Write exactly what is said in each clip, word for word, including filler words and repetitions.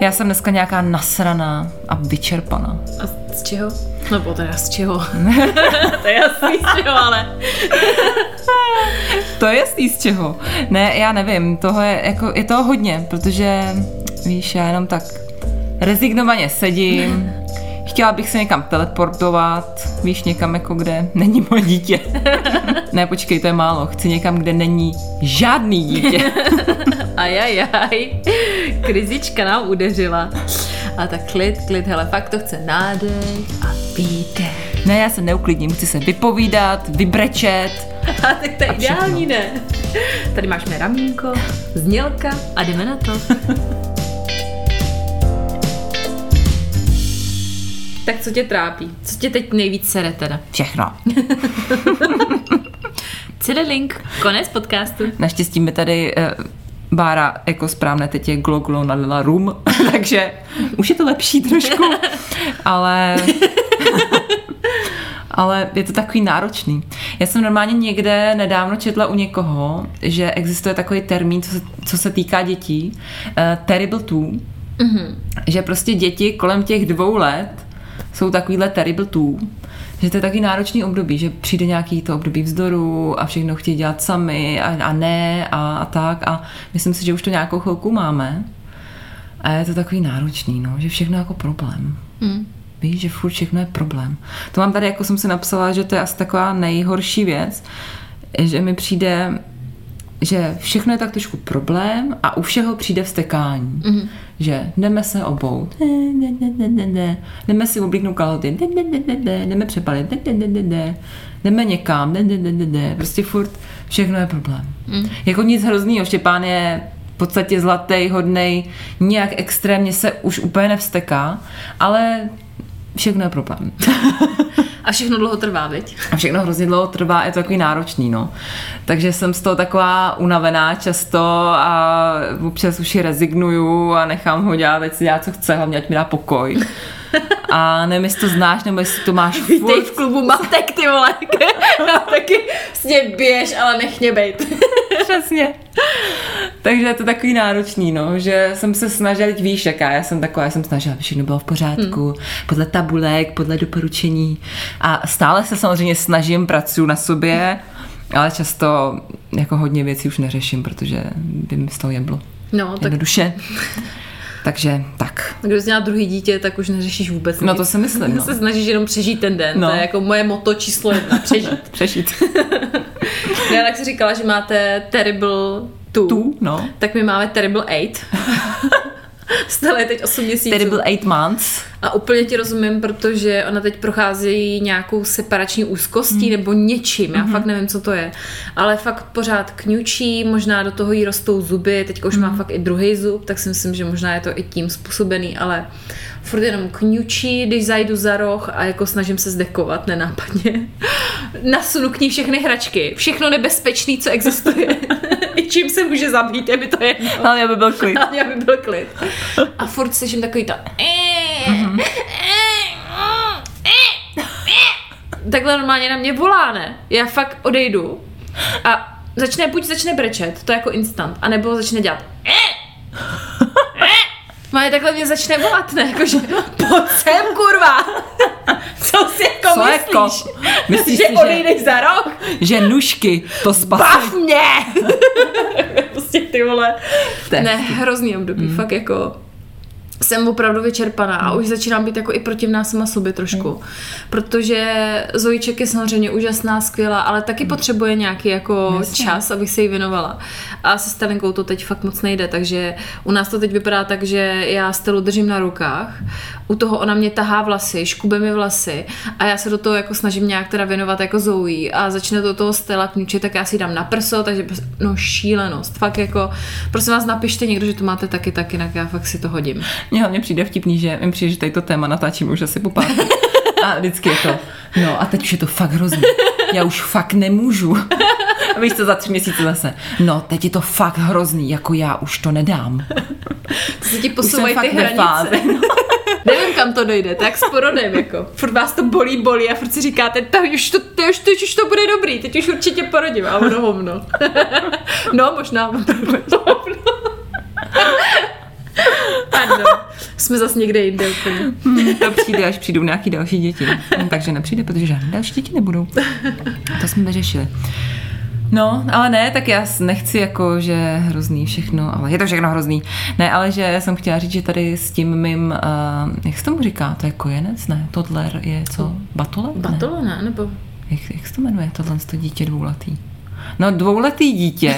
Já jsem dneska nějaká nasraná a vyčerpaná. A z čeho? Nebo teda z čeho? To je jasný z čeho, ale... To je jasný z čeho. Ne, já nevím, toho je, jako, je toho hodně, protože, víš, já jenom tak rezignovaně sedím, chtěla bych se někam teleportovat, víš, někam jako, kde není moje dítě. Ne, počkej, to je málo, chci někam, kde není žádný dítě. Ajajaj, krizička nám udeřila. A tak klid, klid, hele, fakt to chce nádech a výdech. Ne, já se neuklidním, chci se vypovídat, vybrečet. A tak to je ideální, ne? Tady máš mé ramínko, znělka a jdeme na to. Tak co tě trápí? Co tě teď nejvíc sere teda? Všechno. Cidelink, konec podcastu. Naštěstí mi tady... Uh, Bára, jako správně, teď je gloglo nalila rum, takže už je to lepší trošku, ale, ale je to takový náročný. Já jsem normálně někde nedávno četla u někoho, že existuje takový termín, co se, co se týká dětí, uh, terrible two, mm-hmm. že prostě děti kolem těch dvou let jsou takovýhle terrible two, že to je takový náročný období, že přijde nějaký to období vzdoru a všechno chtějí dělat sami a, a ne a, a tak a myslím si, že už to nějakou chvilku máme a je to takový náročný, no, že všechno je jako problém. Mm. Víš, že furt všechno je problém. To mám tady, jako jsem si napsala, že to je asi taková nejhorší věc, že mi přijde, že všechno je tak trošku problém a u všeho přijde vztekání. Mm-hmm. Že jdeme se obout, ne, ne, ne, ne, ne. Jdeme si oblíknout kalhoty, ne, ne, ne, ne, ne. Jdeme přepalit, ne, ne, ne, ne. Jdeme někam, ne, ne, ne, ne, ne. Prostě furt všechno je problém. Mm. Jako nic hroznýho, Štěpán je v podstatě zlatý, hodnej, nějak extrémně se už úplně nevzteká, ale všechno je problém. A všechno dlouho trvá, viď? A všechno hrozně dlouho trvá, je to takový náročný, no. Takže jsem z toho taková unavená často a občas už ji rezignuju a nechám ho dělat, ať si dělá, co chce, hlavně ať mi dá pokoj. A nevím, jestli to znáš, nebo jestli to máš furt... Vítej v klubu matek, ty vole. No, taky s mě běž, ale nech mě bejt. Přesně. Takže je to takový náročný, no, že jsem se snažila, teď víš, jaká, já jsem taková, já jsem snažila, všechno bylo v pořádku, hmm. podle tabulek, podle doporučení a stále se samozřejmě snažím, pracuji na sobě, ale často jako hodně věcí už neřeším, protože by mi z toho jeblo. No, jednoduše. Tak... Takže tak. Když jsi měla druhý dítě, tak už neřešíš vůbec nic. No to se myslím, no. Se snažíš jenom přežít ten den. No. To je jako moje moto číslo jedna. Přežít. přežít. Já tak si říkala, že máte terrible two. two no. Tak my máme terrible eight. Stella je teď osm měsíců. Terrible eight months. A úplně ti rozumím, protože ona teď prochází nějakou separační úzkostí mm. nebo něčím. Já mm-hmm. fakt nevím, co to je. Ale fakt pořád kňučí, možná do toho jí rostou zuby. Teďka už mm. má fakt i druhý zub, tak si myslím, že možná je to i tím způsobený, ale furt jenom kňučí, když zajdu za roh a jako snažím se zdekovat nenápadně. Nasunu k ní všechny hračky. Všechno nebezpečné, co existuje. I čím se může zabít, aby to jedno. Ale já by byl klid. Ale já by byl klid. A furt slyším takový to mm-hmm. Takhle normálně na mě volá, ne? Já fakt odejdu a začne, buď začne brečet, to je jako instant, anebo začne dělat Máje, takhle mě začne volat, ne? Jakože, pojď sem, kurva! Co si jako Co myslíš? Jako? Myslíš že si, odejdeš že... za rok? Že nůžky to spasí. Bav mě! Prostě ty vole. Tefky. Ne, hrozný období, mm. fakt jako... Jsem opravdu vyčerpaná a už začínám být jako i proti mná sama sobě trošku. Mm. Protože Zoječek je samozřejmě úžasná, skvělá, ale taky mm. potřebuje nějaký jako Jasně. čas, abych se jí věnovala. A se Stellinkou to teď fakt moc nejde, takže u nás to teď vypadá tak, že já Stelu držím na rukách, u toho ona mě tahá vlasy, škube mi vlasy a já se do toho jako snažím nějak teda věnovat jako Zoe a začne do toho Stella kňučit, tak já si ji dám na prso, takže no šílenost. Fakt jako, prosím vás, napište někdo, že to máte taky, tak jinak já fakt si to hodím. Mně hlavně přijde vtipný, že mi přijde, že tady to téma natáčím už asi po páté. A vždycky je to, no a teď už je to fakt hrozný. Já už fakt nemůžu. A víš co, za tři měsíce zase. No, teď je to fakt hrozný, jako já už to nedám. To se ti posouvají ty hranice. No. Nevím, kam to dojde, tak s porodem, jako. Furt vás to bolí, bolí a furt si říkáte, tak už to, teď, teď už to bude dobrý, teď už určitě porodím. A ono hovno. No, možná to bude hovno. Ano, jsme zase někde jinde úplně. Hmm, to přijde, až přijdou nějaký další děti. Takže nepřijde, protože žádné další děti nebudou. To jsme vyřešili. No, ale ne, tak já nechci jako, že hrozný všechno, ale je to všechno hrozný. Ne, ale že jsem chtěla říct, že tady s tím mým, uh, jak se tomu říká, to je kojenec, ne? Toddler je co? Batole? Batole, ne? Nebo... Jak, jak se to jmenuje? Tohle to dítě dvouletý. No, dvouletý dítě.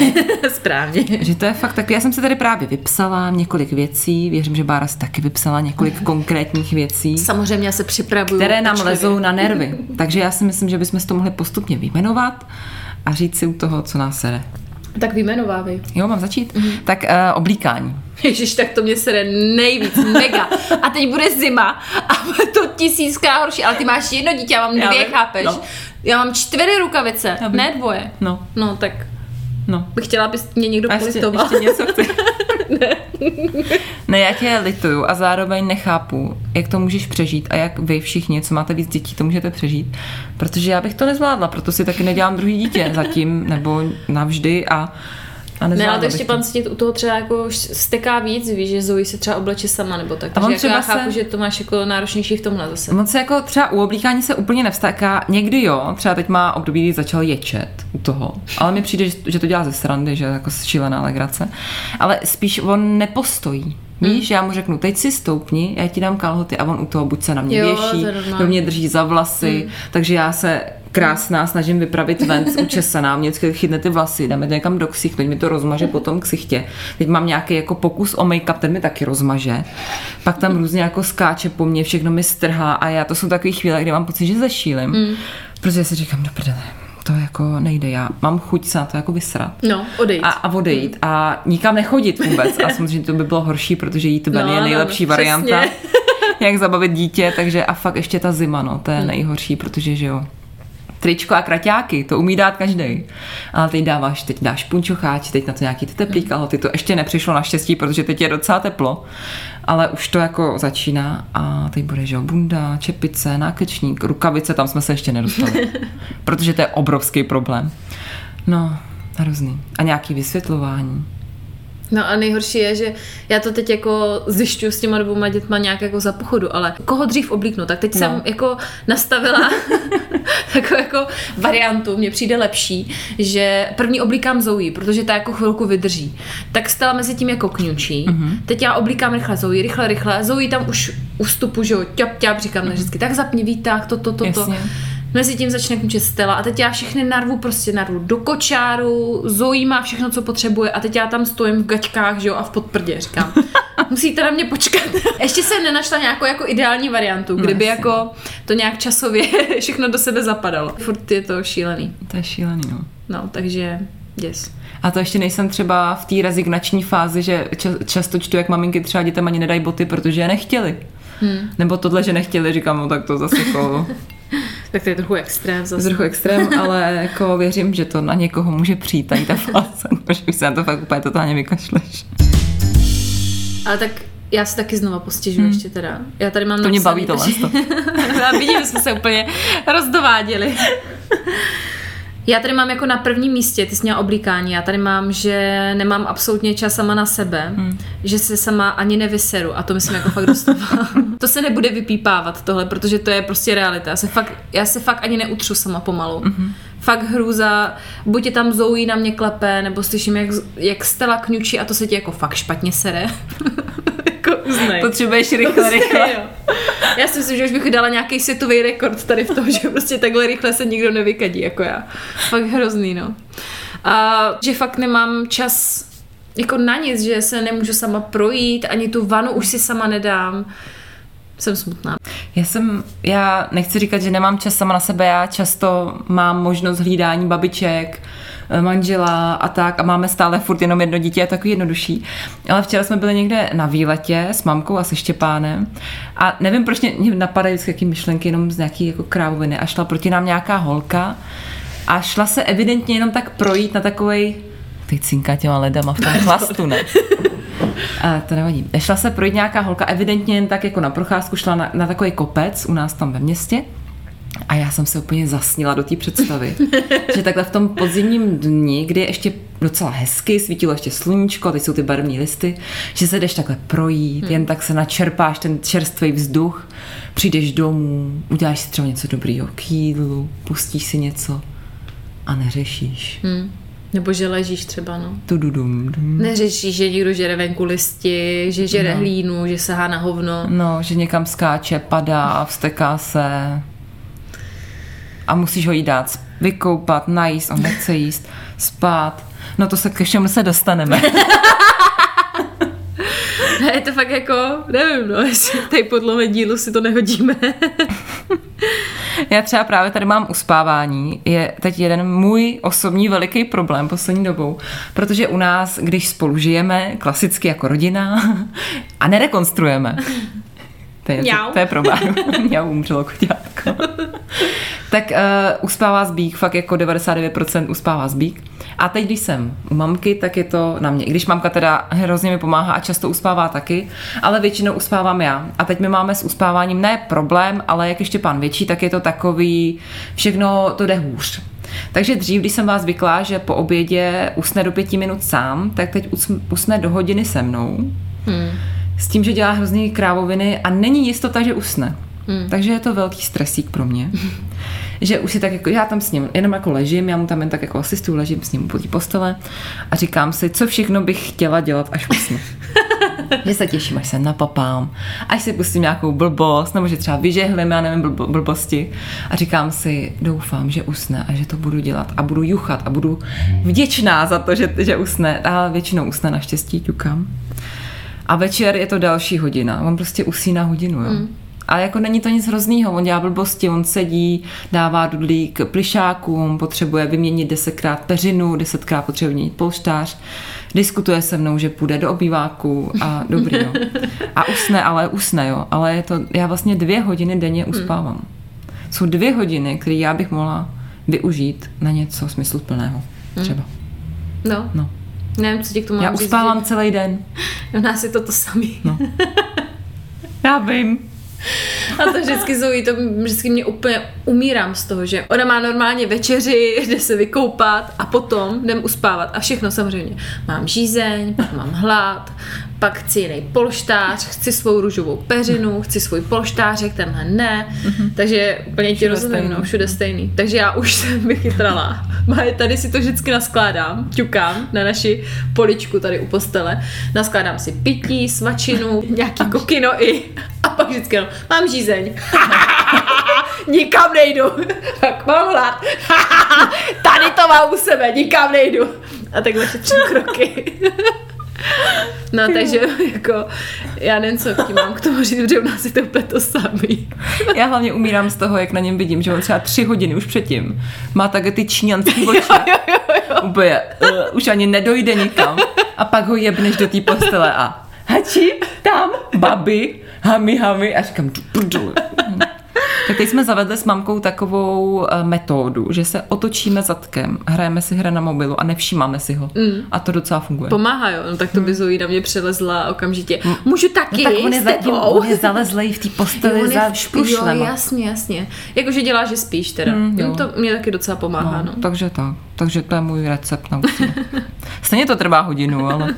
Správně. Že to je fakt tak. Já jsem se tady právě vypsala několik věcí. Věřím, že Bára si taky vypsala několik konkrétních věcí. Samozřejmě já se připravuju. Které nám pečlivě lezou na nervy. Takže já si myslím, že bychom si to mohli postupně vyjmenovat a říct si u toho, co nás sere. Tak vyjmenovávej. Jo, mám začít? Mm. Tak uh, oblíkání. Ježiš, tak to mě sere nejvíc, mega. A teď bude zima a to tisíckrát horší, ale ty máš jedno dítě, já mám já dvě, vím. Chápeš? No. Já mám čtyři rukavice, ne dvoje. No. No, tak no. Bych chtěla, aby mě někdo polistoval. Ještě, ještě něco chci. Ne. Ne, já tě lituju a zároveň nechápu, jak to můžeš přežít a jak vy všichni, co máte víc dětí, to můžete přežít, protože já bych to nezvládla, proto si taky nedělám druhý dítě zatím, nebo navždy a A ne, ale to ještě pan si u toho třeba jako steká víc, víš, že Zoji se třeba obleče sama nebo tak. Takže jako já se... chápu, že to máš jako náročnější v tomhle zase. On se jako třeba u oblíkání se úplně nevstáká. Někdy jo, třeba teď má období, kdy začal ječet u toho. Ale mi přijde, že to dělá ze srandy, že jako šílená legrace. Ale spíš on nepostojí. Víš, já mu řeknu, teď si stoupni, já ti dám kalhoty a on u toho buď se na mě věší, do mě drží za vlasy, mm. takže já se krásná snažím vypravit ven z učesaná, mě chytne ty vlasy, dáme to někam do ksich, teď mi to rozmaže potom ksichtě. Teď mám nějaký jako pokus o make-up, ten mi taky rozmaže. Pak tam různě jako skáče po mně, všechno mi strhá a já to jsou takové chvíle, kdy mám pocit, že zašílim. Mm. Protože si říkám, do prdele. To jako nejde, já mám chuť se na to jako vysrat. No, odejít. A, a odejít a nikam nechodit vůbec. A samozřejmě to by bylo horší, protože jít ven no, je nejlepší no, varianta, jak zabavit dítě, takže a fakt ještě ta zima, no, to je hmm. nejhorší, protože, že jo, tričko a kraťáky, to umí dát každej. Ale teď dáváš, teď dáš punčocháč, teď na to nějaký teplý kalhoty, to ještě nepřišlo naštěstí, protože teď je docela teplo, ale už to jako začíná a teď bude, že bunda, čepice, nákečník, rukavice, tam jsme se ještě nedostali, protože to je obrovský problém. No, hrozný. A nějaký vysvětlování. No a nejhorší je, že já to teď jako zjišťuju s těma dvouma dětma nějak jako za pochodu, ale koho dřív oblíknu, tak teď no. jsem jako nastavila takovou jako variantu, mně přijde lepší, že první oblíkám Zoji, protože ta jako chvilku vydrží. Tak Stella mezi tím jako kňučí, mm-hmm. teď já oblíkám rychle Zoji, rychle, rychle, Zoji tam už u vstupu, že jo, ťap, ťap, říkám mm-hmm. vždycky, tak zapni výtah, to, to, to, to. Mezi tím začne knučit Stella a teď já všechny narvu, prostě narvu do kočáru, Zojí má všechno, co potřebuje a teď já tam stojím v gaťkách, že jo, a v podprdě, říkám. Musíte na mě počkat. Ještě jsem nenašla nějakou jako ideální variantu, kdyby no, jako to nějak časově všechno do sebe zapadalo. Furt je to šílený. To je šílený, no. No, takže yes. A to ještě nejsem třeba v té rezignační fázi, že často čtu, jak maminky třeba dětem ani nedají boty, protože je nechtěli. Hmm. Nebo tohle, že nechtěli, říkám, no tak to zase jako... Tak to je trochu extrém zase. Trochu extrém, ale jako věřím, že to na někoho může přijít tady ta fáze, protože už se na to fakt úplně totálně vykašleš. Ale tak já se taky znova postižuji hmm. ještě teda. Já tady mám to mě baví tohle. Já vidím, že jsme se úplně rozdováděli. Já tady mám jako na prvním místě, ty jsi měla oblíkání, já tady mám, že nemám absolutně čas sama na sebe, hmm. že se sama ani nevyseru a to myslím jako fakt dostává. To se nebude vypípávat tohle, protože to je prostě realita. Já se fakt, já se fakt ani neutřu sama pomalu. Mm-hmm. Fakt hrůza, buď je tam Zoe na mě klepe, nebo slyším, jak, jak Stella kňučí a to se ti jako fakt špatně sere. Uznej. Potřebuješ rychle, rychle. Já si myslím, že už bych dala nějaký světový rekord tady v tom, že prostě takhle rychle se nikdo nevykadí, jako já. Fakt hrozný, no. A že fakt nemám čas jako na nic, že se nemůžu sama projít, ani tu vanu už si sama nedám. Jsem smutná. Já jsem, já nechci říkat, že nemám čas sama na sebe, já často mám možnost hlídání babiček, manžela a tak a máme stále furt jenom jedno dítě, je takový jednodušší. Ale včera jsme byli někde na výletě s mamkou a se Štěpánem a nevím, proč mě napadají vždycky jaký myšlenky jenom z nějaký jako krávoviny a šla proti nám nějaká holka a šla se evidentně jenom tak projít na takovej teď cinká těma ledama v tom chlastu, ne? A to nevadí. Šla se projít nějaká holka, evidentně jen tak jako na procházku, šla na, na takový kopec u nás tam ve městě a já jsem se úplně zasnila do té představy, že takhle v tom podzimním dni, kdy je ještě docela hezky, svítilo ještě sluníčko, teď jsou ty barevné listy, že se jdeš takhle projít, hmm. jen tak se načerpáš ten čerstvý vzduch, přijdeš domů, uděláš si třeba něco dobrýho k jídlu, pustíš si něco a neřešíš. Hmm. Nebo že ležíš třeba, no. Tududum. Neřešíš, že někdo žere venku listi, že žere no. hlínu, že sahá na hovno. No, že někam skáče, padá, vzteká se. A musíš ho jít dát vykoupat, najíst, on nechce jíst, spát. No to se ke všemu se dostaneme. Je to fakt jako, nevím, no, jestli tady podlové dílu si to nehodíme. Já třeba právě tady mám uspávání. Je teď jeden můj osobní veliký problém poslední dobou, protože u nás, když spolu žijeme, klasicky jako rodina, a nerekonstruujeme, to je, to, to je problém. Já umřelo koťátko. Tak uh, uspává zbík, fakt jako devadesát devět procent uspává zbík. A teď, když jsem u mamky, tak je to na mě. I když mamka teda hrozně mi pomáhá a často uspává taky, ale většinou uspávám já. A teď my máme s uspáváním ne problém, ale jak ještě pán větší, tak je to takový, všechno to jde hůř. Takže dřív, když jsem vás zvyklá, že po obědě usne do pěti minut sám, tak teď usne do hodiny se mnou. Hmm. S tím, že dělá hrozný krávoviny a není jistota, že usne. Hmm. Takže je to velký stresík pro mě. Že už si tak jako, já tam s ním jenom jako ležím, já mu tam jen tak jako asistuju, ležím s ním pod tí postele a říkám si, co všechno bych chtěla dělat, až usnu. Že se těším, až se napapám, až si pustím nějakou blbost, nebo že třeba vyžehlím, já nevím, blbo, blbosti. A říkám si, doufám, že usne a že to budu dělat a budu juchat a budu vděčná za to, že, že usne. A většinou usne, naštěstí ťukám. A večer je to další hodina. On prostě usíná hodinu, jo. Mm. Ale jako není to nic hroznýho, on dělá blbosti, on sedí, dává dudlík plišákům, potřebuje vyměnit desetkrát peřinu, desetkrát potřebuje vyměnit polštář, diskutuje se mnou, že půjde do obýváku a dobrý, jo. A usne, ale usne, jo. Ale je to, já vlastně dvě hodiny denně uspávám. Jsou dvě hodiny, které já bych mohla využít na něco smysluplného, třeba. No. No. Nevím, co tě k tomu mám říct. Já uspávám celý den. U nás je to to samý. No. Já vím. A to vždycky Zoji, to vždycky mě úplně umírám z toho, že ona má normálně večeři, jde se vykoupat a potom jdem uspávat a všechno samozřejmě. Mám žízeň, pak mám hlad, pak chci jiný polštář, chci svou růžovou peřinu, chci svůj polštářek, tenhle ne, mm-hmm. takže úplně ti rozumím, no, všude stejný. Takže já už jsem vychytrala. Tady si to vždycky naskládám, ťukám na naši poličku tady u postele, naskládám si pití, svačinu, nějaký kokino i a pak vždycky no, mám žízeň. Nikam nejdu. Tak mám hlad. Tady to mám u sebe, nikam nejdu. A takhle šetřím kroky. No takže jako já nevím, co k tím mám k tomu říct, protože u nás je to úplně to samý. Já hlavně umírám z toho, jak na něm vidím, že on třeba tři hodiny už předtím má tak ty číňanský oči. Úplně, uh, už ani nedojde nikam. A pak ho jebneš do té postele a hači, tam, babi, hami, hami a říkám prdu. Tak teď jsme zavedli s mamkou takovou metodu, že se otočíme zadkem, hrajeme si hra na mobilu a nevšímáme si ho. Mm. A to docela funguje. Pomáhá, jo. No tak to by Zojí na mě přelezla okamžitě. Mm. Můžu taky no, tak on je s tebou. On je zalezlej v té posteli jo, za špušlema. Jo, jasně, jasně. Jakože dělá, že spíš teda. Mm, jo. To mě taky docela pomáhá. No, no. Takže tak. Takže to je můj recept na usnu. Stejně to trvá hodinu, ale...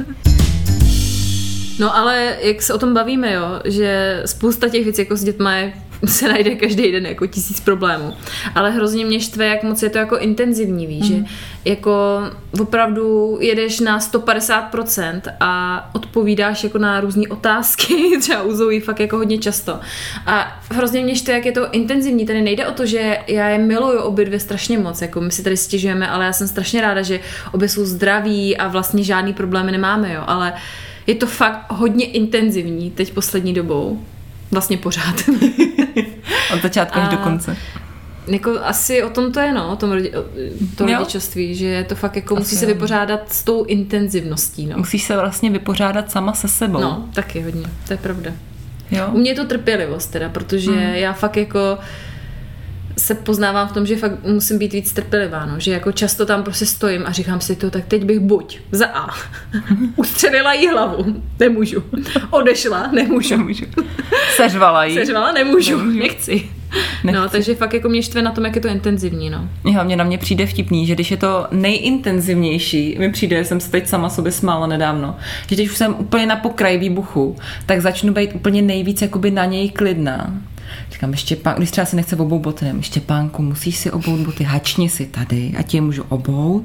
No ale jak se o tom bavíme, jo, že spousta těch věcí jako s dětma je, se najde každý den jako tisíc problémů. Ale hrozně mě štve, jak moc je to jako intenzivní, víš, mm. že jako opravdu jedeš na sto padesát procent a odpovídáš jako na různé otázky, třeba u Zoe fakt jako hodně často. A hrozně mě štve, jak je to intenzivní. Tady nejde o to, že já je miluju obě dvě strašně moc, jako my si tady stěžujeme, ale já jsem strašně ráda, že obě jsou zdraví a vlastně žádný problémy nemáme, jo, ale je to fakt hodně intenzivní teď poslední dobou. Vlastně pořád. Od začátku až do konce. Jako asi o tom to je, no, o tom rodi- to rodičovství, že to fakt jako asi musí se vypořádat s tou intenzivností, no. Musíš se vlastně vypořádat sama se sebou. No, taky hodně, to je pravda. Jo. U mě je to trpělivost teda, protože mm. já fakt jako se poznávám v tom, že fakt musím být víc trpělivá, no, že jako často tam prostě stojím a říkám si to, tak teď bych buď za A ustřelila jí hlavu, nemůžu, odešla, nemůžu, nemůžu. seřvala jí, seřvala, nemůžu, nemůžu. Nechci. Nechci. No, takže fakt jako mě štve na tom, jak je to intenzivní, no. Jo, mě na mě přijde vtipný, že když je to nejintenzivnější, mi přijde, jsem se teď sama sobě smála nedávno, že když už jsem úplně na pokraji výbuchu, tak začnu být úplně nejvíc jakoby na něj klidná. Říkám, Štěpán, když třeba si nechce obout boty, nevím, Štěpánku, musíš si obout boty, hačni si tady, ať je můžu obout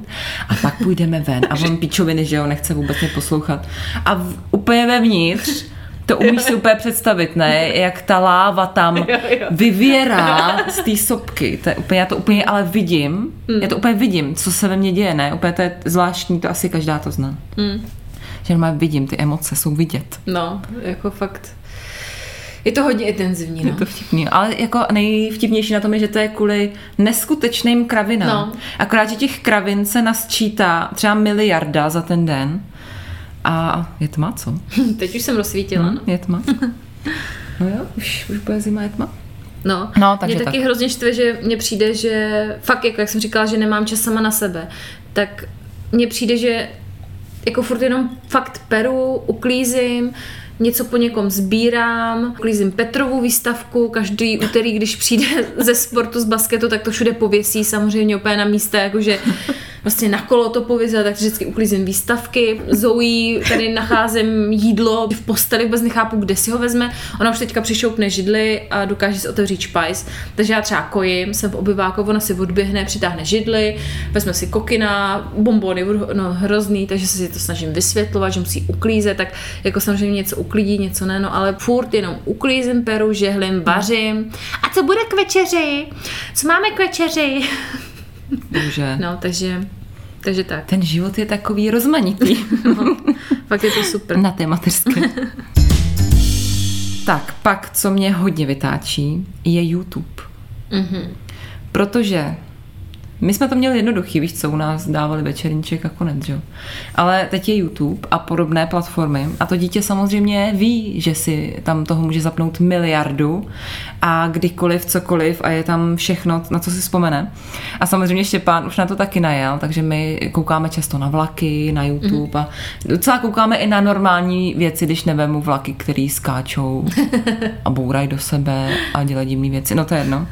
a pak půjdeme ven. A on píčoviny, že jo, nechce vůbec mě poslouchat. A v, úplně vevnitř to umíš si úplně představit, ne? Jak ta láva tam vyvěrá z té sopky. To je úplně, já to úplně ale vidím, mm. já to úplně vidím, co se ve mně děje, ne? Úplně to je zvláštní, to asi každá to zná. Mm. Že normálně vidím, ty emoce jsou vidět. No, jako fakt. Je to hodně intenzivní, no. Je to vtipný, ale jako nejvtipnější na tom je, že to je kvůli neskutečným kravinám. No. Akorát, že těch kravin se nasčítá třeba miliarda za ten den. A je tma, co? Teď už jsem rozsvítila, hmm, no. Je tma. No jo, už, už bude zima, je tma. No, no takže mě taky tak. Hrozně štve, že mně přijde, že fakt, jako jak jsem říkala, že nemám čas sama na sebe, tak mně přijde, že jako furt jenom fakt peru, uklízím, něco po někom sbírám, uklízím Petrovu výstavku, každý úterý, když přijde ze sportu, z basketu, tak to všude pověsí, samozřejmě opět na místa, jakože vlastně na kolo to povězila, takže vždycky uklízím výstavky. Zoji, tady nacházím jídlo v posteli, vůbec nechápu, kde si ho vezme. Ona už teďka přišoupne židli a dokáže si otevřít špajs. Takže já třeba kojím, jsem v obyváku, ona si odběhne, přitáhne židli, vezme si kokina, bombony, no hrozný, takže se si to snažím vysvětlovat, že musí uklízet, tak jako samozřejmě něco uklidí, něco ne, no ale furt jenom uklízím, peru, žehlim, vařím. A co bude k večeři? Co máme k večeři? Bože. No, takže, takže tak. Ten život je takový rozmanitý. No, fakt je to super. Na té mateřské. Tak, pak, co mě hodně vytáčí, je YouTube. Mm-hmm. Protože my jsme to měli jednoduchý, víš co, u nás dávali večerníček a konec, jo. Ale teď je YouTube a podobné platformy a to dítě samozřejmě ví, že si tam toho může zapnout miliardu a kdykoliv, cokoliv a je tam všechno, na co si vzpomene. A samozřejmě Štěpán už na to taky najel, takže my koukáme často na vlaky, na YouTube a docela koukáme i na normální věci, když nevemu vlaky, který skáčou a bourají do sebe a dělají divné věci, no to je jedno.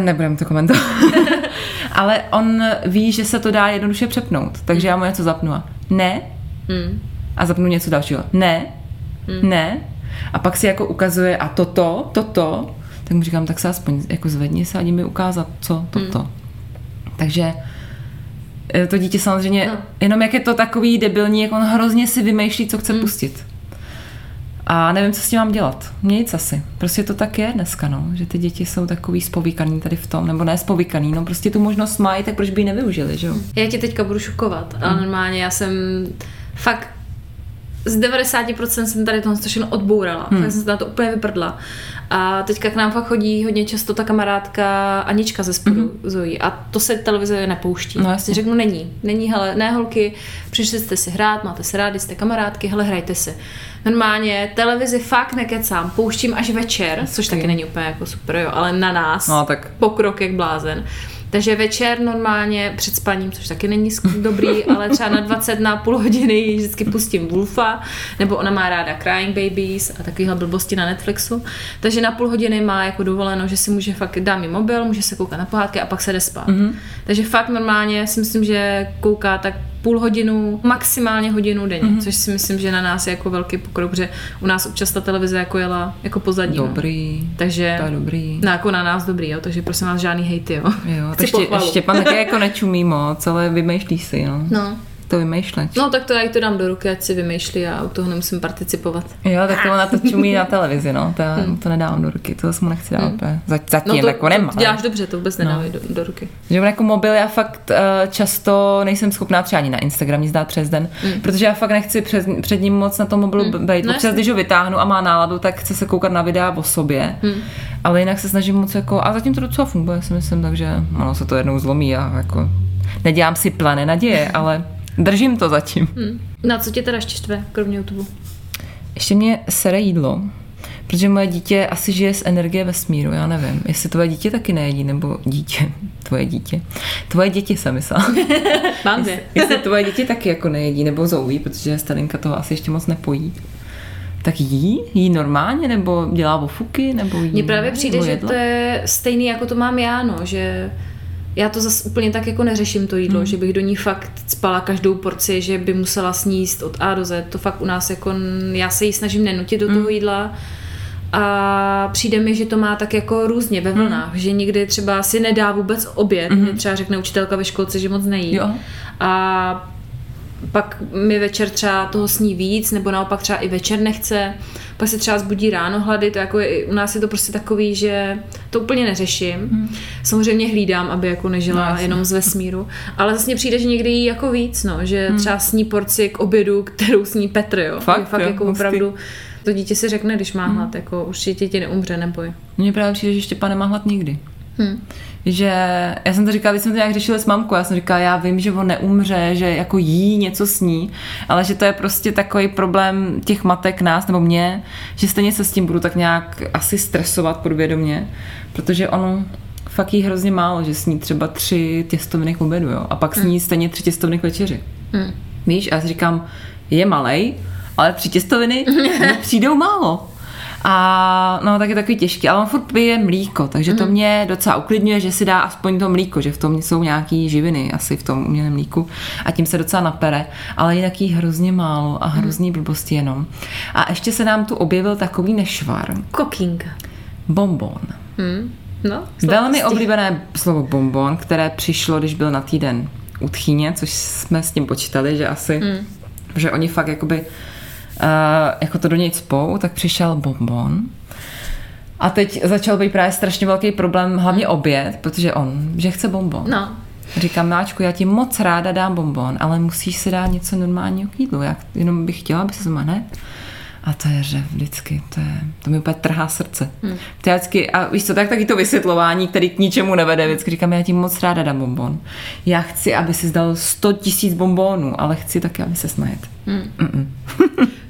Nebudeme to komentovat. Ale on ví, že se to dá jednoduše přepnout. Takže mm. já mu něco zapnu a ne. Mm. A zapnu něco dalšího. Ne. Mm. Ne. A pak si jako ukazuje a toto, toto. Tak mu říkám, tak se aspoň jako zvedni se a jdi mi ukázat, co toto. Mm. Takže to dítě samozřejmě, no. Jenom jak je to takový debilní, jak on hrozně si vymýšlí, co chce mm. pustit. A nevím, co s tím mám dělat. Mně nic asi. Prostě to tak je dneska, no. Že ty děti jsou takový spovíkaný tady v tom, nebo ne spovíkaný, no prostě tu možnost mají, tak proč by ji nevyužili, že jo? Já tě teďka budu šokovat, ale normálně já jsem fakt z devadesát procent jsem tady tohle všechno odbourala. Hmm. Fakt jsem se na to úplně vyprdla. A teďka k nám fakt chodí hodně často ta kamarádka Anička ze spodu, mm-hmm. Zoji. A to se televize nepouští. No, jasně. Řeknu, není. Není, hele, ne holky, přišli jste si hrát, máte se rádi, jste kamarádky, hele, hrajte si. Normálně televizi fakt nekecám, pouštím až večer, jasně. Což taky není úplně jako super, jo, ale na nás no, tak. Pokrok jak blázen. Takže večer normálně před spaním, což taky není dobrý, ale třeba na dvacet na půl hodiny vždycky pustím Wolfa, nebo ona má ráda Crying Babies a takovéhle blbosti na Netflixu. Takže na půl hodiny má jako dovoleno, že si může fakt dá mi mobil, může se koukat na pohádky a pak se jde spát. Mm-hmm. Takže fakt normálně si myslím, že kouká tak půl hodinu, maximálně hodinu denně, mm-hmm. což si myslím, že na nás je jako velký pokrok, protože u nás občas ta televize jako jela jako pozadí. Dobrý, no. Takže to je dobrý. No, jako na nás dobrý, jo, takže prosím vás žádný hejty, jo. Jo, tak ště, Štěpán taky jako nečumí moc, ale vymýšlí si, no. No. To vymýšlej. No tak to já jí to dám do ruky, ať si vymýšlí a u toho nemusím participovat. Jo, tak to ona to čumí na televizi, no. To, já, hmm. to nedávám do ruky, to zase mu nechci dát. Hmm. Zatím no to, jako nemám. Děláš dobře, to vůbec nedávají no. do, do ruky. Že jako mobil já fakt uh, často nejsem schopná třeba ani na Instagram nic dát přes den, hmm. protože já fakt nechci před, před ním moc na tom mobilu hmm. být. Občas, no, když ho vytáhnu a má náladu, tak chce se koukat na videa o sobě. Hmm. Ale jinak se snažím moc jako, a zatím to docela funguje, si myslím, takže ono se to jednou zlomí a jako nedělám si plány naděje, ale držím to zatím. Hmm. No a co tě teda ještě štve, kromě YouTube? Ještě mě sere jídlo, protože moje dítě asi žije z energie vesmíru, já nevím, jestli tvoje dítě taky nejedí, nebo dítě, tvoje dítě, tvoje děti jsem myslela. Mám jestli, jestli tvoje děti taky jako nejedí, nebo zouví, protože starinka toho asi ještě moc nepojí. Tak jí? Jí normálně? Nebo dělá ofuky? Nebo jí? Mně právě přijde, že to je stejný, jako to mám já, no, že já to zase úplně tak jako neřeším to jídlo, hmm. že bych do ní fakt spala každou porci, že by musela sníst od A do Z. To fakt u nás jako, já se jí snažím nenutit do hmm. toho jídla a přijde mi, že to má tak jako různě ve vlnách, hmm. že nikdy třeba si nedá vůbec oběd, hmm. mě třeba řekne učitelka ve školce, že moc nejí. Jo. A pak mi večer třeba toho sní víc, nebo naopak třeba i večer nechce, pak se třeba zbudí ráno hlady, to jako je, u nás je to prostě takový, že to úplně neřeším. Hmm. Samozřejmě hlídám, aby jako nežila no, jenom z vesmíru, ale vlastně přijde, že někdy jí jako víc, no, že hmm. třeba sní porci k obědu, kterou sní Petr, jo. Fakt, je fakt jo, jako hustý. Opravdu to dítě si řekne, když má hlad, hmm. jako určitě ti neumře, neboj. Mně právě přijde, že Štěpán nemá hlad nikdy. Hmm. Že já jsem to říkala, když jsme to nějak řešili s mamkou, já jsem říkala, já vím, že on neumře, že jako jí něco sní, ale že to je prostě takový problém těch matek nás nebo mě, že stejně se s tím budu tak nějak asi stresovat podvědomě, protože ono fakt jí hrozně málo, že sní třeba tři těstoviny k obědu, jo, a pak sní hmm. stejně tři těstoviny k večeři. Hmm. Víš, a já si říkám, je malej, ale tři těstoviny mi přijdou málo. A no, tak je takový těžký, ale on furt pije mlíko, takže to mě docela uklidňuje, že si dá aspoň to mlíko, že v tom jsou nějaký živiny asi v tom umělém mlíku a tím se docela napere, ale jinak jí hrozně málo a hrozný blbosti jenom. A ještě se nám tu objevil takový nešvar. Cooking. Bonbon. Hmm. No, velmi oblíbené slovo bonbon, které přišlo, když byl na týden u tchýně, což jsme s tím počítali, že asi, hmm. že oni fakt jakoby Uh, jako to do něj cpou, tak přišel bonbon. A teď začal být právě strašně velký problém, hlavně oběd, protože on, že chce bonbon. No. Říkám, máčku, já ti moc ráda dám bonbon, ale musíš si dát něco normálního k jídlu. Já jenom bych chtěla, aby se zmane. A to je řev vždycky, to, je, to mi úplně trhá srdce. Hmm. Já vždycky, a víš co, tak taky to vysvětlování, který k ničemu nevede, vždycky říkám, já ti moc ráda dám bonbon. Já chci, aby si zdal sto tisíc bonbonů, ale chci taky, aby se snajet. Hmm.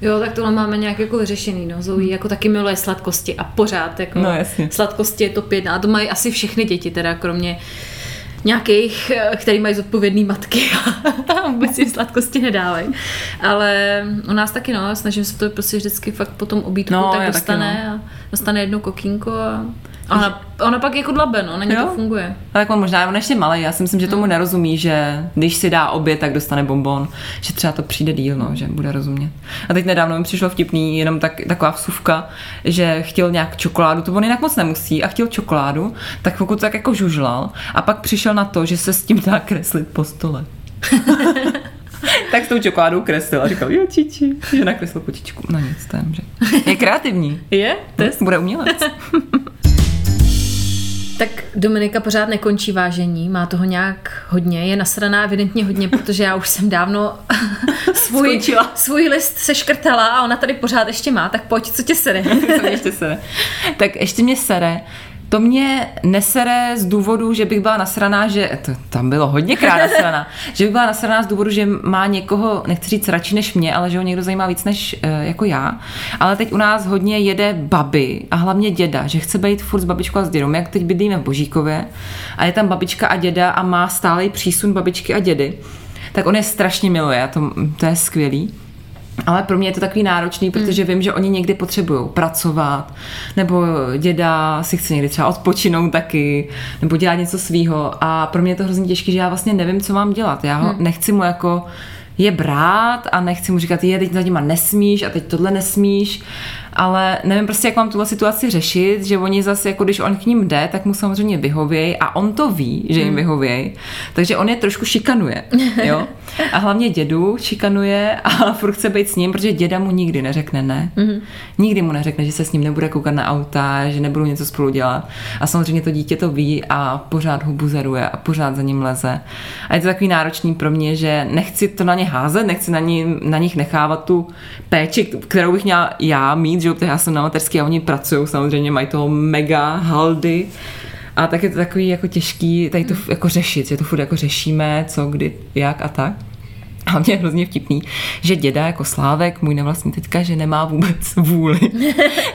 Jo, tak tohle máme nějak jako vyřešený, no, Zoe, jako taky miluje sladkosti a pořád, jako no, sladkosti je top jedna a to mají asi všechny děti, teda kromě nějakých, který mají zodpovědný matky a vůbec jim sladkosti nedávají. Ale u nás taky no, snažím se to prostě vždycky fakt po tom obídku no, tak dostane no. a dostane jedno kokínko a ona, ona pak jako dlabe, no, na ně to funguje. A tak on možná, on ještě malej, já si myslím, že tomu nerozumí, že když si dá oběd, tak dostane bonbon, že třeba to přijde díl, no, že bude rozumět. A teď nedávno mi přišlo vtipný, jenom tak, taková vsuvka, že chtěl nějak čokoládu, to on jinak moc nemusí, a chtěl čokoládu, tak pokud tak jako žužlal a pak přišel na to, že se s tím dá kreslit po stole. Tak s tou čokoládou kreslil a říkal, jo, čiči, že nakreslil kočičku. No nic, to je, že je kreativní. Je? Test. Bude umělec. Tak Dominika pořád nekončí vážení, má toho nějak hodně, je nasraná evidentně hodně, protože já už jsem dávno svůj, svůj list seškrtala a ona tady pořád ještě má, tak pojď, co tě sere? Co mě ještě sere? Tak ještě mě sere. To mě nesere z důvodu, že bych byla nasraná, že to, tam bylo hodněkrát nasraná, že bych byla nasraná z důvodu, že má někoho, nechci říct radši než mě, ale že ho někdo zajímá víc než e, jako já. Ale teď u nás hodně jede babi a hlavně děda, že chce být furt s babičkou a s dědou. Jak teď bydlíme v Božíkově a je tam babička a děda a má stálej přísun babičky a dědy. Tak on je strašně miluje a to, to je skvělý. Ale pro mě je to takový náročný, protože vím, že oni někdy potřebují pracovat, nebo děda si chce někdy třeba odpočinout taky, nebo dělat něco svýho. A pro mě je to hrozně těžké, že já vlastně nevím, co mám dělat. Já ho, nechci mu jako je brát a nechci mu říkat, je, teď za těma nesmíš a teď tohle nesmíš, ale nevím prostě, jak mám tuhle situaci řešit, že oni zase, jako když on k ním jde, tak mu samozřejmě vyhověj a on to ví, že jim vyhověj, takže on je trošku šikanuje, jo? A hlavně dědu šikanuje a furt chce být s ním, protože děda mu nikdy neřekne ne. Mm-hmm. Nikdy mu neřekne, že se s ním nebude koukat na auta, že nebudou něco spolu dělat. A samozřejmě to dítě to ví a pořád ho buzeruje a pořád za ním leze. A je to takový náročný pro mě, že nechci to na ně házet, nechci na, ní, na nich nechávat tu péči, kterou bych měla já mít, job, já jsem na mateřský a oni pracují samozřejmě, mají toho mega haldy a tak je to takový jako těžký tady to jako řešit, že to furt jako řešíme, co, kdy, jak a tak. A mě je hrozně vtipný, že děda jako Slávek, můj nevlastní teďka, že nemá vůbec vůli.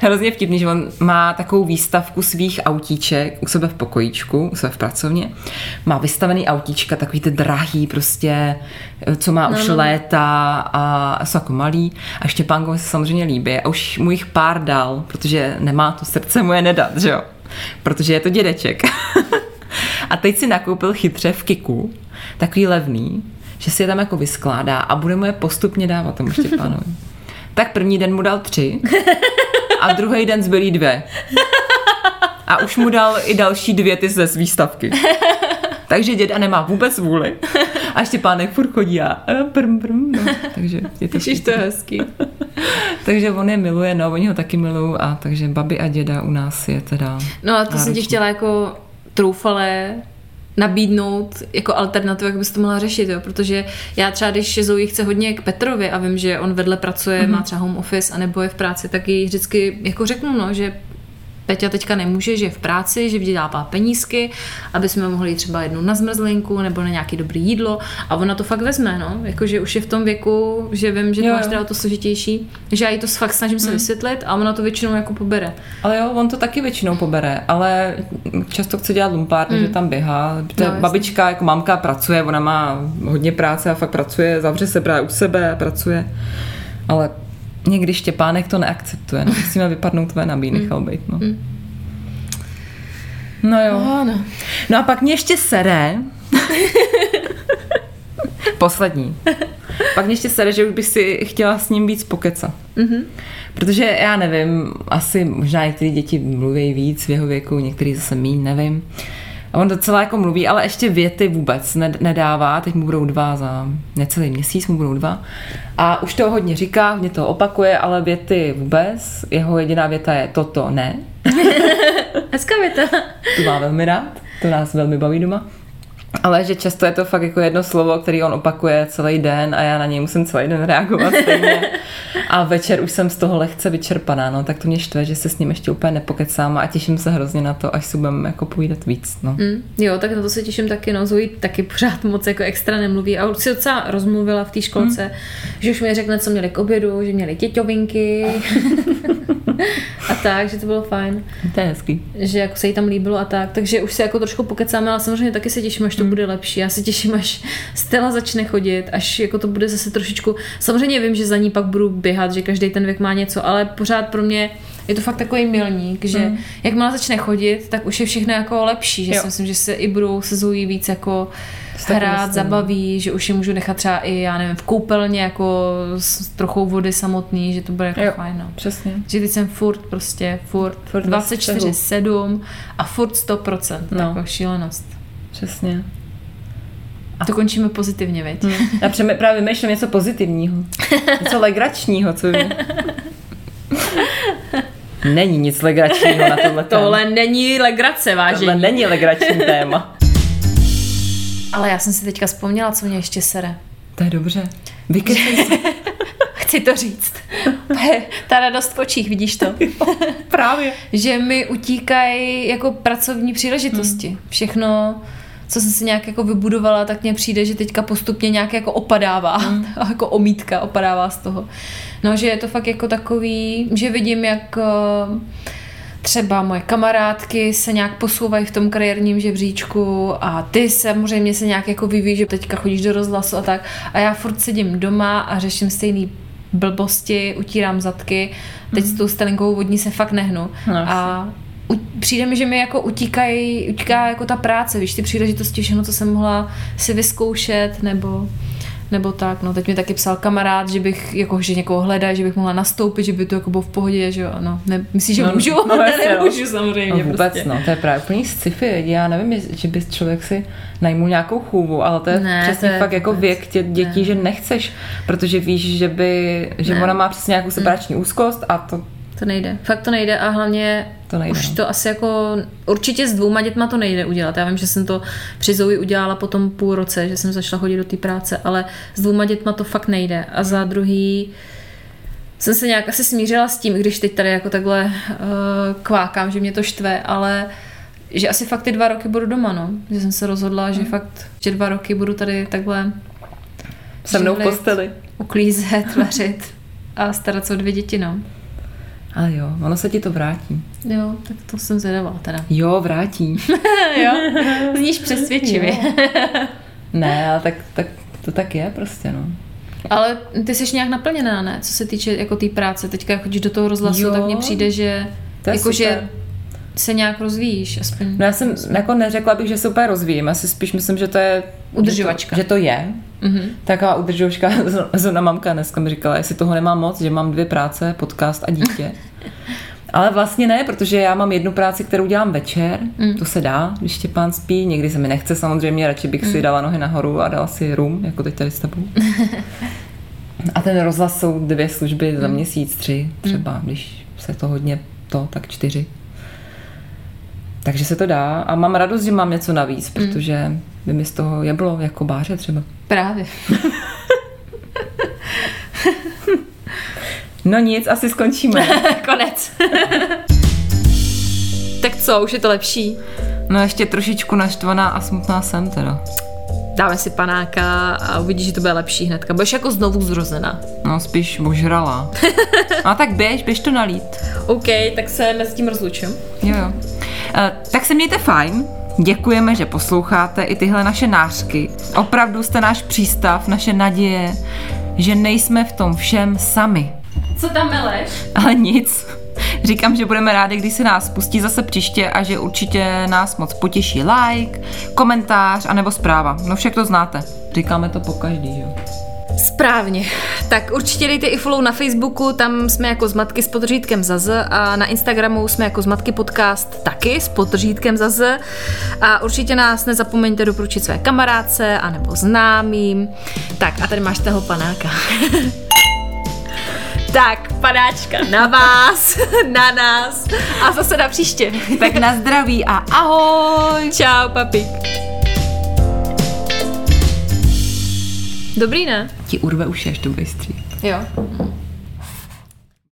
Hrozně vtipný, že on má takovou výstavku svých autíček u sebe v pokojíčku, u sebe v pracovně. Má vystavený autíčka, takový ty drahý prostě, co má no, už no. léta a jsou jako malý. A Štěpánkovi se samozřejmě líbí. A už mu jich pár dal, protože nemá to srdce mu je nedat, že jo? Protože je to dědeček. A teď si nakoupil chytře v Kiku, takový levný, že si je tam jako vyskládá a bude mu je postupně dávat tomu Štěpánovi. Tak první den mu dal tři a druhý den zbylý dvě. A už mu dal i další dvě ty ze výstavky. Takže děda nemá vůbec vůli. A Štěpánek furt chodí a prm, prm, no. Takže je to, to hezký. Takže on je miluje, no, oni ho taky milují a takže babi a děda u nás je teda... No a to jsem ti chtěla jako troufalé nabídnout jako alternativu, jak bys to mohla řešit, jo? Protože já třeba, když Zoji chce hodně k Petrovi a vím, že on vedle pracuje, mm-hmm. má třeba home office anebo je v práci, tak jí vždycky jako řeknu, no, že Peťa teďka nemůže, že je v práci, že vydělává penízky, aby jsme mohli třeba jednou na zmrzlinku nebo na nějaké dobré jídlo a ona to fakt vezme, no, jakože už je v tom věku, že vím, že jo, to máš teda to složitější, že já jí to fakt snažím hmm. se vysvětlit a ona to většinou jako pobere. Ale jo, on to taky většinou pobere, ale často chce dělat lumpárny, hmm. že tam běhá, ta no, babička jako mamka pracuje, ona má hodně práce a fakt pracuje, zavře se právě u sebe, pracuje, ale někdy Štěpánek to neakceptuje. No. Musíme vypadnout tvé nabídky, nechal být. No. no jo. No, no. no a pak mě ještě sere. Poslední. Pak mě ještě sere, že už bych si chtěla s ním víc pokecat. Mm-hmm. Protože já nevím, asi možná některé děti mluví víc v jeho věku, některý zase míň, nevím. A on docela jako mluví, ale ještě věty vůbec nedává. Teď mu budou dva za necelý měsíc, mu budou dva. A už to hodně říká, hodně to opakuje, ale věty vůbec. Jeho jediná věta je toto ne. Hezká věta. To má velmi rád, to nás velmi baví doma. Ale že často je to fakt jako jedno slovo, který on opakuje celý den a já na něj musím celý den reagovat stejně. A večer už jsem z toho lehce vyčerpaná, no, tak to mě štve, že se s ním ještě úplně nepokecám a těším se hrozně na to, až si budeme jako povídat víc, no. Mm, jo, tak na to se těším taky, no, Zoji taky pořád moc jako extra nemluví a už si docela rozmluvila v té školce, mm. že už mi řekne, co měli k obědu, že měli těťovinky. A tak, že to bylo fajn. To je hezký. Že jako se jí tam líbilo a tak. Takže už se jako trošku pokecáme, ale samozřejmě taky se těším, až to mm. bude lepší. Já se těším, až Stella začne chodit, až jako to bude zase trošičku. Samozřejmě vím, že za ní pak budu běhat, že každý ten věk má něco, ale pořád pro mě je to fakt takový milník, že mm. jakmile začne chodit, tak už je všechno jako lepší, že jo. Si myslím, že se i budou se Zojí víc jako hrát, zabaví, že už je můžu nechat třeba i, já nevím, v koupelně jako s trochou vody samotný, že to bude jako jo, fajn. No. Přesně. Že teď jsem furt prostě, furt, furt dvacet čtyři sedm a furt sto procent, no. Taková šílenost. Přesně. A to končíme pozitivně, veď? Hmm. Já přemý, právě myšlím něco pozitivního, něco legračního, co by není nic legračního na tohle téma. Tohle není legrace, vážení. Tohle není legrační téma. Ale já jsem si teďka vzpomněla, co mě ještě sere. To je dobře. Vykryj se. Chci to říct. Ta radost v očích, vidíš to? Právě. Že mi utíkají jako pracovní příležitosti. Všechno, co jsem si nějak jako vybudovala, tak mně přijde, že teďka postupně nějak jako opadává. Mm. Jako omítka opadává z toho. No, že je to fakt jako takový, že vidím, jak třeba moje kamarádky se nějak posouvají v tom kariérním žebříčku a ty samozřejmě se nějak jako vyvíjí, že teďka chodíš do rozhlasu a tak. A já furt sedím doma a řeším stejný blbosti, utírám zadky. Teď mm. s tou Stelinkou vodní se fakt nehnu. No, a přijde mi, že mi jako utíkají, utíká jako ta práce, víš, ty příležitosti, všechno, co jsem mohla si vyzkoušet, nebo, nebo tak, no, teď mi taky psal kamarád, že bych, jako, že někoho hledá, že bych mohla nastoupit, že by to jako bylo v pohodě, že jo, no, ne, myslíš, že no, můžu? No, ne, nemůžu, samozřejmě. No, vůbec, prostě. No, to je právě úplný sci-fi, já nevím, že by člověk si najmul nějakou chůvu, ale to je ne, přesně to je fakt jako věk tě, dětí, ne. Že nechceš, protože víš, že by, že ne. Ona má přesně nějakou separační ne. úzkost a to To nejde. Fakt to nejde a hlavně to nejde. Už to asi jako určitě s dvouma dětma to nejde udělat. Já vím, že jsem to při Zoji udělala po tom půl roce, že jsem začala chodit do té práce, ale s dvouma dětma to fakt nejde. A za druhý jsem se nějak asi smířila s tím, když teď tady jako takhle uh, kvákám, že mě to štve, ale že asi fakt ty dva roky budu doma, no. Že jsem se rozhodla, mm. že fakt, že dva roky budu tady takhle se mnou v posteli. Uklízet, vařit a starat se o dvě děti, no. Ale jo, ono se ti to vrátí. Jo, tak to jsem zvědavá teda. Jo, vrátí. Jo, zníš přesvědčivě. Ne, ale tak, tak to tak je prostě, no. Ale ty jsi nějak naplněná, ne? Co se týče jako té tý práce. Teďka jak chodíš do toho rozhlasu, jo, tak mně přijde, že jakože se nějak rozvíjíš. Aspoň. No já jsem jako neřekla bych, že se úplně rozvíjím. Asi spíš myslím, že to je... Udržovačka. Že to, že to je. Mm-hmm. Taková udržovačka. Zrovna mamka dneska mi říkala, jestli toho nemám moc, že mám dvě práce, podcast a dítě. Ale vlastně ne, protože já mám jednu práci, kterou dělám večer. Mm. To se dá, když Štěpán spí. Někdy se mi nechce samozřejmě, radši bych mm. si dala nohy nahoru a dala si rum, jako teď tady s tebou. A ten rozhlas jsou dvě služby mm. za měsíc, tři třeba. Mm. Když se to hodně to, tak čtyři. Takže se to dá a mám radost, že mám něco navíc, protože by mi z toho jeblo, jako Báře třeba. Právě. No nic, asi skončíme. Konec. Tak co, už je to lepší? No ještě trošičku naštvaná a smutná jsem teda. Dáme si panáka a uvidíš, že to bude lepší hnedka. Budeš jako znovu zrozená. No spíš ožralá. No tak běž, běž to nalít. OK, tak se mezi tím rozlučím. Jo jo. Uh, tak se mějte fajn. Děkujeme, že posloucháte i tyhle naše nářky. Opravdu jste náš přístav, naše naděje, že nejsme v tom všem sami. Co tam meleš? Ale nic. Říkám, že budeme rádi, když se nás pustí zase příště a že určitě nás moc potěší like, komentář anebo zpráva. No však to znáte. Říkáme to pokaždý, jo. Správně. Tak určitě dejte i follow na Facebooku, tam jsme jako zmatky s podržítkem zaz a na Instagramu jsme jako zmatky podcast taky s podržítkem zaz a určitě nás nezapomeňte doporučit své kamarádce anebo známým. Tak a tady máš toho panáka. Tak, panáčka na vás, na nás a zase na příště. Tak na zdraví a ahoj. Čau, papík. Dobrý, ne? Ti urve uši, až to bude střík. Jo.